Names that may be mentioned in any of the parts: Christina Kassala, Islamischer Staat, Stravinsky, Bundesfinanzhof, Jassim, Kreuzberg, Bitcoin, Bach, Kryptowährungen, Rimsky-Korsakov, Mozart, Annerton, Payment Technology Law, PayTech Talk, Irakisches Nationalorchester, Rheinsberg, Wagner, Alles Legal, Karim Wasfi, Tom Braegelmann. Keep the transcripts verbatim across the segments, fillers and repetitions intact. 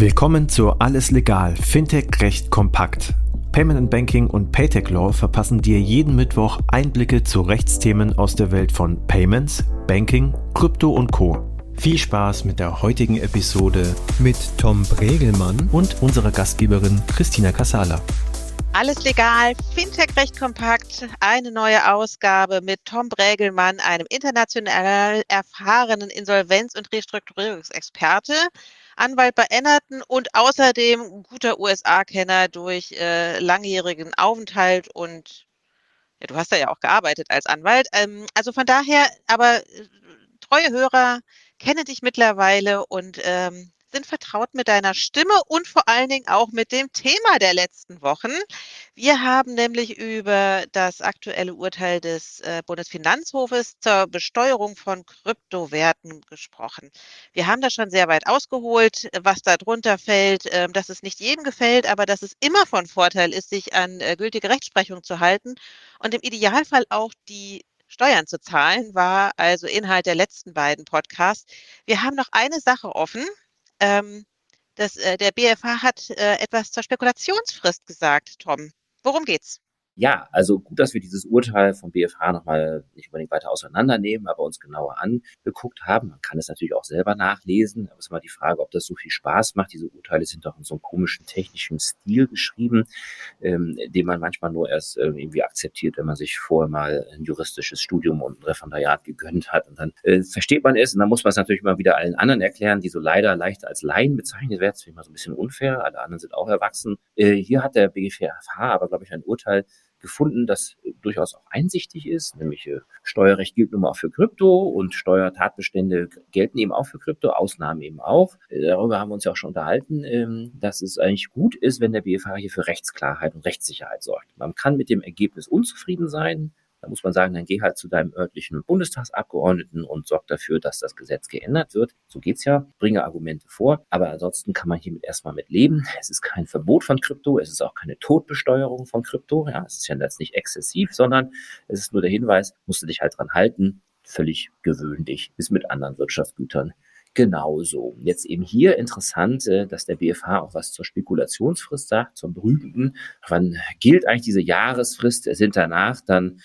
Willkommen zu Alles Legal, Fintech Recht kompakt. Payment Banking und PayTech Law verpassen dir jeden Mittwoch Einblicke zu Rechtsthemen aus der Welt von Payments, Banking, Krypto und Co. Viel Spaß mit der heutigen Episode mit Tom Braegelmann und unserer Gastgeberin Christina Kassala. Alles legal, Fintech recht kompakt, eine neue Ausgabe mit Tom Braegelmann, einem international erfahrenen Insolvenz- und Restrukturierungsexperte, Anwalt bei Annerton und außerdem guter U S A-Kenner durch äh, langjährigen Aufenthalt und ja, du hast da ja auch gearbeitet als Anwalt. Ähm, also von daher, aber treue Hörer kennen dich mittlerweile und ähm, sind vertraut mit deiner Stimme und vor allen Dingen auch mit dem Thema der letzten Wochen. Wir haben nämlich über das aktuelle Urteil des äh, Bundesfinanzhofes zur Besteuerung von Kryptowerten gesprochen. Wir haben da schon sehr weit ausgeholt, was da drunter fällt, äh, dass es nicht jedem gefällt, aber dass es immer von Vorteil ist, sich an äh, gültige Rechtsprechung zu halten und im Idealfall auch die Steuern zu zahlen, war also Inhalt der letzten beiden Podcasts. Wir haben noch eine Sache offen. Ähm, das, äh, der B F H hat äh, etwas zur Spekulationsfrist gesagt, Tom. Worum geht's? Ja, also gut, dass wir dieses Urteil vom B F H nochmal nicht unbedingt weiter auseinandernehmen, aber uns genauer angeguckt haben. Man kann es natürlich auch selber nachlesen, aber es ist mal die Frage, ob das so viel Spaß macht. Diese Urteile sind doch in so einem komischen technischen Stil geschrieben, ähm, den man manchmal nur erst äh, irgendwie akzeptiert, wenn man sich vorher mal ein juristisches Studium und ein Referendariat gegönnt hat. Und dann äh, versteht man es und dann muss man es natürlich mal wieder allen anderen erklären, die so leider leicht als Laien bezeichnet werden. Das finde ich mal so ein bisschen unfair. Alle anderen sind auch erwachsen. Äh, hier hat der B F H aber, glaube ich, ein Urteil gefunden, das durchaus auch einsichtig ist, nämlich äh, Steuerrecht gilt nun mal auch für Krypto und Steuertatbestände gelten eben auch für Krypto, Ausnahmen eben auch. Äh, darüber haben wir uns ja auch schon unterhalten, ähm, dass es eigentlich gut ist, wenn der B F H hier für Rechtsklarheit und Rechtssicherheit sorgt. Man kann mit dem Ergebnis unzufrieden sein, da muss man sagen, dann geh halt zu deinem örtlichen Bundestagsabgeordneten und sorg dafür, dass das Gesetz geändert wird. So geht's ja, bringe Argumente vor, aber ansonsten kann man hiermit erstmal mit leben. Es ist kein Verbot von Krypto, es ist auch keine Totbesteuerung von Krypto, ja, es ist ja jetzt nicht exzessiv, sondern es ist nur der Hinweis, musst du dich halt dran halten, völlig gewöhnlich, ist mit anderen Wirtschaftsgütern genauso. Jetzt eben hier interessant, dass der B F H auch was zur Spekulationsfrist sagt, zum berühmten, wann gilt eigentlich diese Jahresfrist, sind danach dann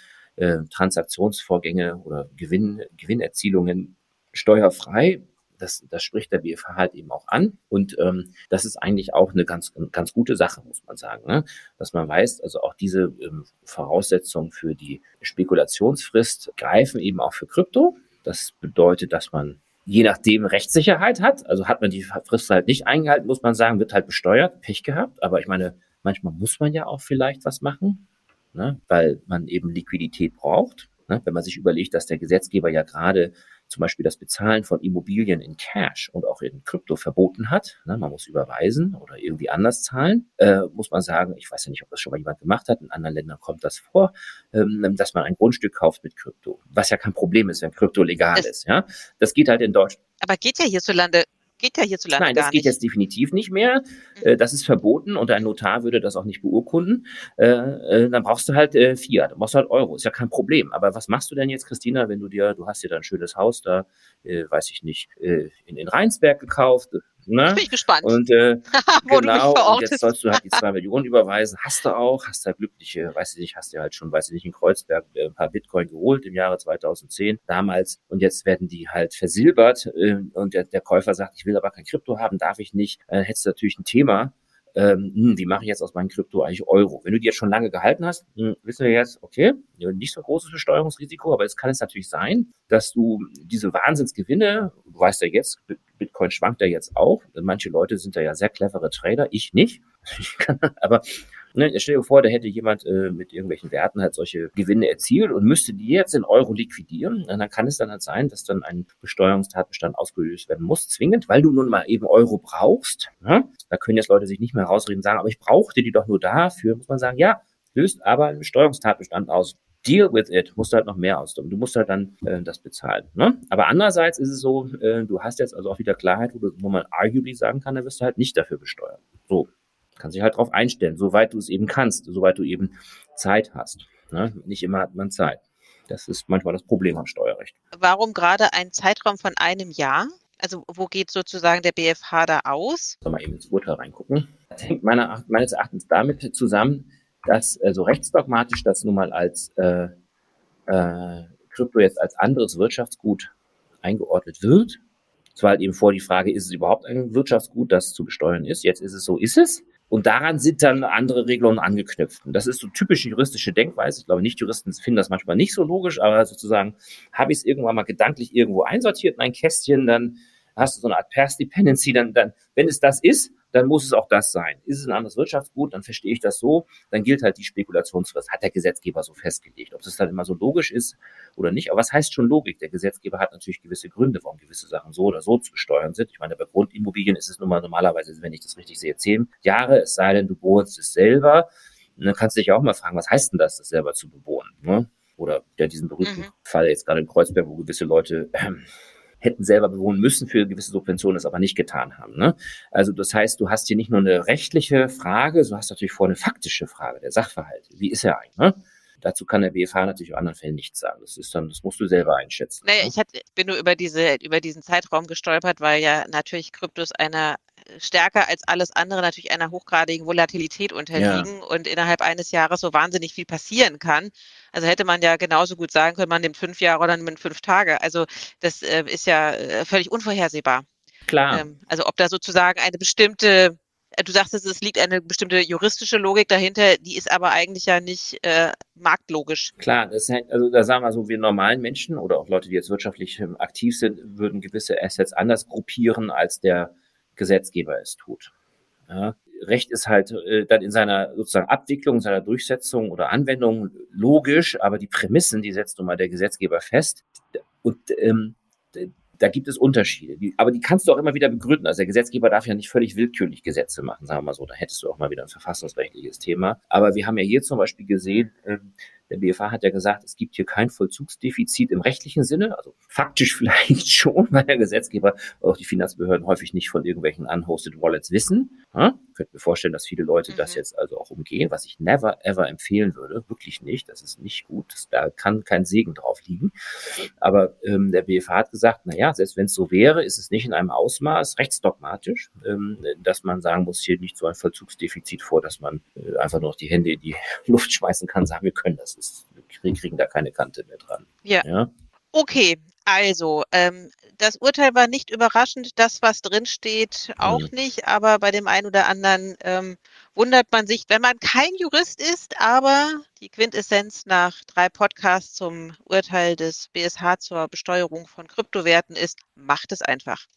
Transaktionsvorgänge oder Gewinn, Gewinnerzielungen steuerfrei. Das, das spricht der B F H halt eben auch an. Und ähm, das ist eigentlich auch eine ganz, ganz gute Sache, muss man sagen, ne? Dass man weiß, also auch diese ähm, Voraussetzungen für die Spekulationsfrist greifen eben auch für Krypto. Das bedeutet, dass man je nachdem Rechtssicherheit hat. Also hat man die Frist halt nicht eingehalten, muss man sagen, wird halt besteuert, Pech gehabt. Aber ich meine, manchmal muss man ja auch vielleicht was machen. Ne, weil man eben Liquidität braucht. Ne, wenn man sich überlegt, dass der Gesetzgeber ja gerade zum Beispiel das Bezahlen von Immobilien in Cash und auch in Krypto verboten hat, ne, man muss überweisen oder irgendwie anders zahlen, äh, muss man sagen, ich weiß ja nicht, ob das schon mal jemand gemacht hat, in anderen Ländern kommt das vor, ähm, dass man ein Grundstück kauft mit Krypto, was ja kein Problem ist, wenn Krypto legal das ist. Ja, das geht halt in Deutschland. Aber geht ja hierzulande Geht ja hierzulande Nein, das geht nicht. Jetzt definitiv nicht mehr. Das ist verboten und ein Notar würde das auch nicht beurkunden. Dann brauchst du halt Fiat, dann brauchst du halt Euro, ist ja kein Problem. Aber was machst du denn jetzt, Christina, wenn du dir, du hast dir dein schönes Haus da, weiß ich nicht, in, in Rheinsberg gekauft, ne? Ich bin gespannt. Und, äh, Wo genau, du mich und jetzt sollst du halt die zwei Millionen überweisen. Hast du auch, hast da glückliche, weiß ich nicht, hast du halt schon, weiß ich nicht, in Kreuzberg äh, ein paar Bitcoin geholt im Jahre zweitausendzehn damals. Und jetzt werden die halt versilbert äh, und der, der Käufer sagt, ich will aber kein Krypto haben, darf ich nicht. Dann äh, hättest du natürlich ein Thema, ähm, mh, wie mache ich jetzt aus meinem Krypto eigentlich Euro? Wenn du die jetzt schon lange gehalten hast, mh, wissen wir jetzt, okay, nicht so großes Besteuerungsrisiko, aber es kann es natürlich sein, dass du diese Wahnsinnsgewinne, du weißt ja jetzt, Bitcoin schwankt ja jetzt auch. Manche Leute sind da ja sehr clevere Trader, ich nicht. Ich kann, aber ne, stell dir vor, da hätte jemand äh, mit irgendwelchen Werten halt solche Gewinne erzielt und müsste die jetzt in Euro liquidieren. Und dann kann es dann halt sein, dass dann ein Besteuerungstatbestand ausgelöst werden muss, zwingend, weil du nun mal eben Euro brauchst. Ne? Da können jetzt Leute sich nicht mehr rausreden und sagen, aber ich brauchte die doch nur dafür. Muss man sagen, ja, löst aber einen Besteuerungstatbestand aus. Deal with it, musst du halt noch mehr ausdrücken. Du musst halt dann äh, das bezahlen. Ne? Aber andererseits ist es so, äh, du hast jetzt also auch wieder Klarheit, wo, du, wo man arguably sagen kann, da wirst du halt nicht dafür besteuert. So, kannst dich halt drauf einstellen, soweit du es eben kannst, soweit du eben Zeit hast. Ne? Nicht immer hat man Zeit. Das ist manchmal das Problem am Steuerrecht. Warum gerade ein Zeitraum von einem Jahr? Also wo geht sozusagen der B F H da aus? Sollen wir mal eben ins Urteil reingucken. Das hängt meiner, meines Erachtens damit zusammen, dass so also rechtsdogmatisch das nun mal als äh, äh, Krypto jetzt als anderes Wirtschaftsgut eingeordnet wird. Es war halt eben vor die Frage, ist es überhaupt ein Wirtschaftsgut, das zu besteuern ist? Jetzt ist es so, ist es? Und daran sind dann andere Regelungen angeknüpft. Und das ist so typische juristische Denkweise. Ich glaube, Nicht-Juristen finden das manchmal nicht so logisch, aber sozusagen habe ich es irgendwann mal gedanklich irgendwo einsortiert in ein Kästchen, dann hast du so eine Art Pers-Dependency, dann, dann, wenn es das ist, dann muss es auch das sein. Ist es ein anderes Wirtschaftsgut, dann verstehe ich das so, dann gilt halt die Spekulationsfrist. Hat der Gesetzgeber so festgelegt. Ob das dann immer so logisch ist oder nicht, aber was heißt schon Logik? Der Gesetzgeber hat natürlich gewisse Gründe, warum gewisse Sachen so oder so zu steuern sind. Ich meine, bei Grundimmobilien ist es nun mal normalerweise, wenn ich das richtig sehe, zehn Jahre, es sei denn, du bohrst es selber. Und dann kannst du dich auch mal fragen, was heißt denn das, das selber zu bebohren? Ne? Oder ja, diesen berühmten mhm. Fall jetzt gerade in Kreuzberg, wo gewisse Leute... Äh, hätten selber bewohnen müssen für gewisse Subventionen, das aber nicht getan haben. Ne? Also das heißt, du hast hier nicht nur eine rechtliche Frage, so hast du natürlich vor eine faktische Frage, der Sachverhalt. Wie ist er eigentlich? Ne? Dazu kann der B F H natürlich in anderen Fällen nichts sagen. Das ist dann, das musst du selber einschätzen. Naja, ne? ich, hatte, ich bin nur über diese über diesen Zeitraum gestolpert, weil ja natürlich Kryptos einer stärker als alles andere natürlich einer hochgradigen Volatilität unterliegen ja. und innerhalb eines Jahres so wahnsinnig viel passieren kann. Also hätte man ja genauso gut sagen können, man nimmt fünf Jahre oder nimmt fünf Tage. Also das äh, ist ja äh, völlig unvorhersehbar. Klar. Ähm, also ob da sozusagen eine bestimmte, äh, du sagst, es liegt eine bestimmte juristische Logik dahinter, die ist aber eigentlich ja nicht äh, marktlogisch. Klar, das hängt, also da sagen wir so, wir normalen Menschen oder auch Leute, die jetzt wirtschaftlich ähm, aktiv sind, würden gewisse Assets anders gruppieren als der Gesetzgeber es tut. Ja. Recht ist halt äh, dann in seiner sozusagen Abwicklung, seiner Durchsetzung oder Anwendung logisch, aber die Prämissen, die setzt nun mal der Gesetzgeber fest und ähm, da gibt es Unterschiede, die, aber die kannst du auch immer wieder begründen. Also der Gesetzgeber darf ja nicht völlig willkürlich Gesetze machen, sagen wir mal so, da hättest du auch mal wieder ein verfassungsrechtliches Thema. Aber wir haben ja hier zum Beispiel gesehen, äh, der B F H hat ja gesagt, es gibt hier kein Vollzugsdefizit im rechtlichen Sinne, also faktisch vielleicht schon, weil der Gesetzgeber oder auch die Finanzbehörden häufig nicht von irgendwelchen unhosted Wallets wissen. Hm? Ich könnte mir vorstellen, dass viele Leute mhm. das jetzt also auch umgehen, was ich never ever empfehlen würde, wirklich nicht, das ist nicht gut, das, da kann kein Segen drauf liegen. Aber ähm, der B F H hat gesagt, naja, selbst wenn es so wäre, ist es nicht in einem Ausmaß rechtsdogmatisch, ähm, dass man sagen muss, hier liegt so ein Vollzugsdefizit vor, dass man äh, einfach nur noch die Hände in die Luft schmeißen kann, sagen, wir können das. Ist, wir kriegen da keine Kante mehr dran. Ja. ja? Okay, also ähm, das Urteil war nicht überraschend, das, was drinsteht, auch mhm. nicht, aber bei dem einen oder anderen ähm, wundert man sich, wenn man kein Jurist ist, aber die Quintessenz nach drei Podcasts zum Urteil des B S H zur Besteuerung von Kryptowerten ist, macht es einfach.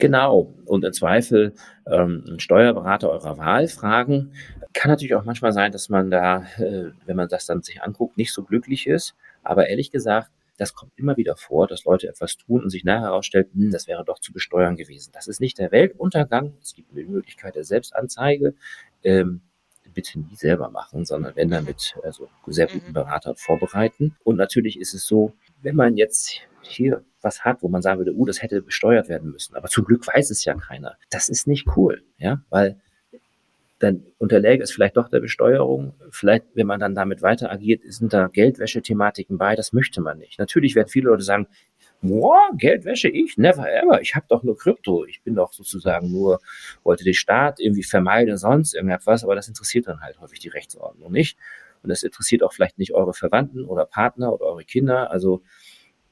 Genau. Und im Zweifel ähm, einen Steuerberater eurer Wahl fragen. Kann natürlich auch manchmal sein, dass man da, äh, wenn man das dann sich anguckt, nicht so glücklich ist. Aber ehrlich gesagt, das kommt immer wieder vor, dass Leute etwas tun und sich nachher herausstellt, hm, das wäre doch zu besteuern gewesen. Das ist nicht der Weltuntergang. Es gibt die Möglichkeit der Selbstanzeige. Ähm, bitte nie selber machen, sondern wenn dann mit also sehr guten Beratern vorbereiten. Und natürlich ist es so, wenn man jetzt hier was hat, wo man sagen würde, uh, das hätte besteuert werden müssen, aber zum Glück weiß es ja keiner. Das ist nicht cool, ja, weil dann unterläge es vielleicht doch der Besteuerung. Vielleicht, wenn man dann damit weiter agiert, sind da Geldwäsche-Thematiken bei, das möchte man nicht. Natürlich werden viele Leute sagen, boah, Geldwäsche, ich, never ever, ich habe doch nur Krypto, ich bin doch sozusagen nur, wollte den Staat irgendwie vermeiden, sonst irgendwas, aber das interessiert dann halt häufig die Rechtsordnung nicht. Und das interessiert auch vielleicht nicht eure Verwandten oder Partner oder eure Kinder, also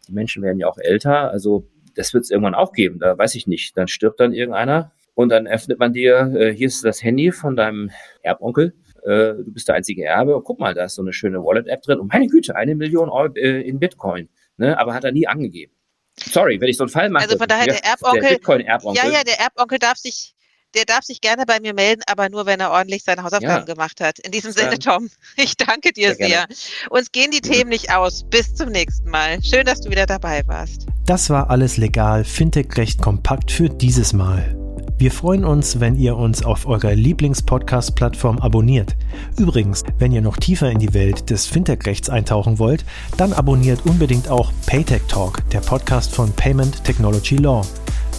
die Menschen werden ja auch älter, also das wird es irgendwann auch geben, da weiß ich nicht. Dann stirbt dann irgendeiner und dann öffnet man dir, äh, hier ist das Handy von deinem Erbonkel, äh, du bist der einzige Erbe, und guck mal, da ist so eine schöne Wallet-App drin und meine Güte, eine Million Euro äh, in Bitcoin, ne? Aber hat er nie angegeben. Sorry, wenn ich so einen Fall mache. Also von daher, der Erbonkel, der Bitcoin-Erbonkel. Ja, ja, der Erbonkel darf sich... Der darf sich gerne bei mir melden, aber nur, wenn er ordentlich seine Hausaufgaben ja. gemacht hat. In diesem Sinne, Tom, ich danke dir sehr. sehr. Uns gehen die Themen nicht aus. Bis zum nächsten Mal. Schön, dass du wieder dabei warst. Das war Alles Legal, Fintech Recht kompakt für dieses Mal. Wir freuen uns, wenn ihr uns auf eurer Lieblings-Podcast-Plattform abonniert. Übrigens, wenn ihr noch tiefer in die Welt des Fintech-Rechts eintauchen wollt, dann abonniert unbedingt auch PayTech Talk, der Podcast von Payment Technology Law.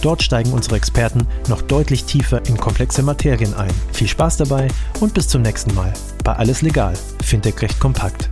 Dort steigen unsere Experten noch deutlich tiefer in komplexe Materien ein. Viel Spaß dabei und bis zum nächsten Mal bei Alles Legal, Fintech Recht kompakt.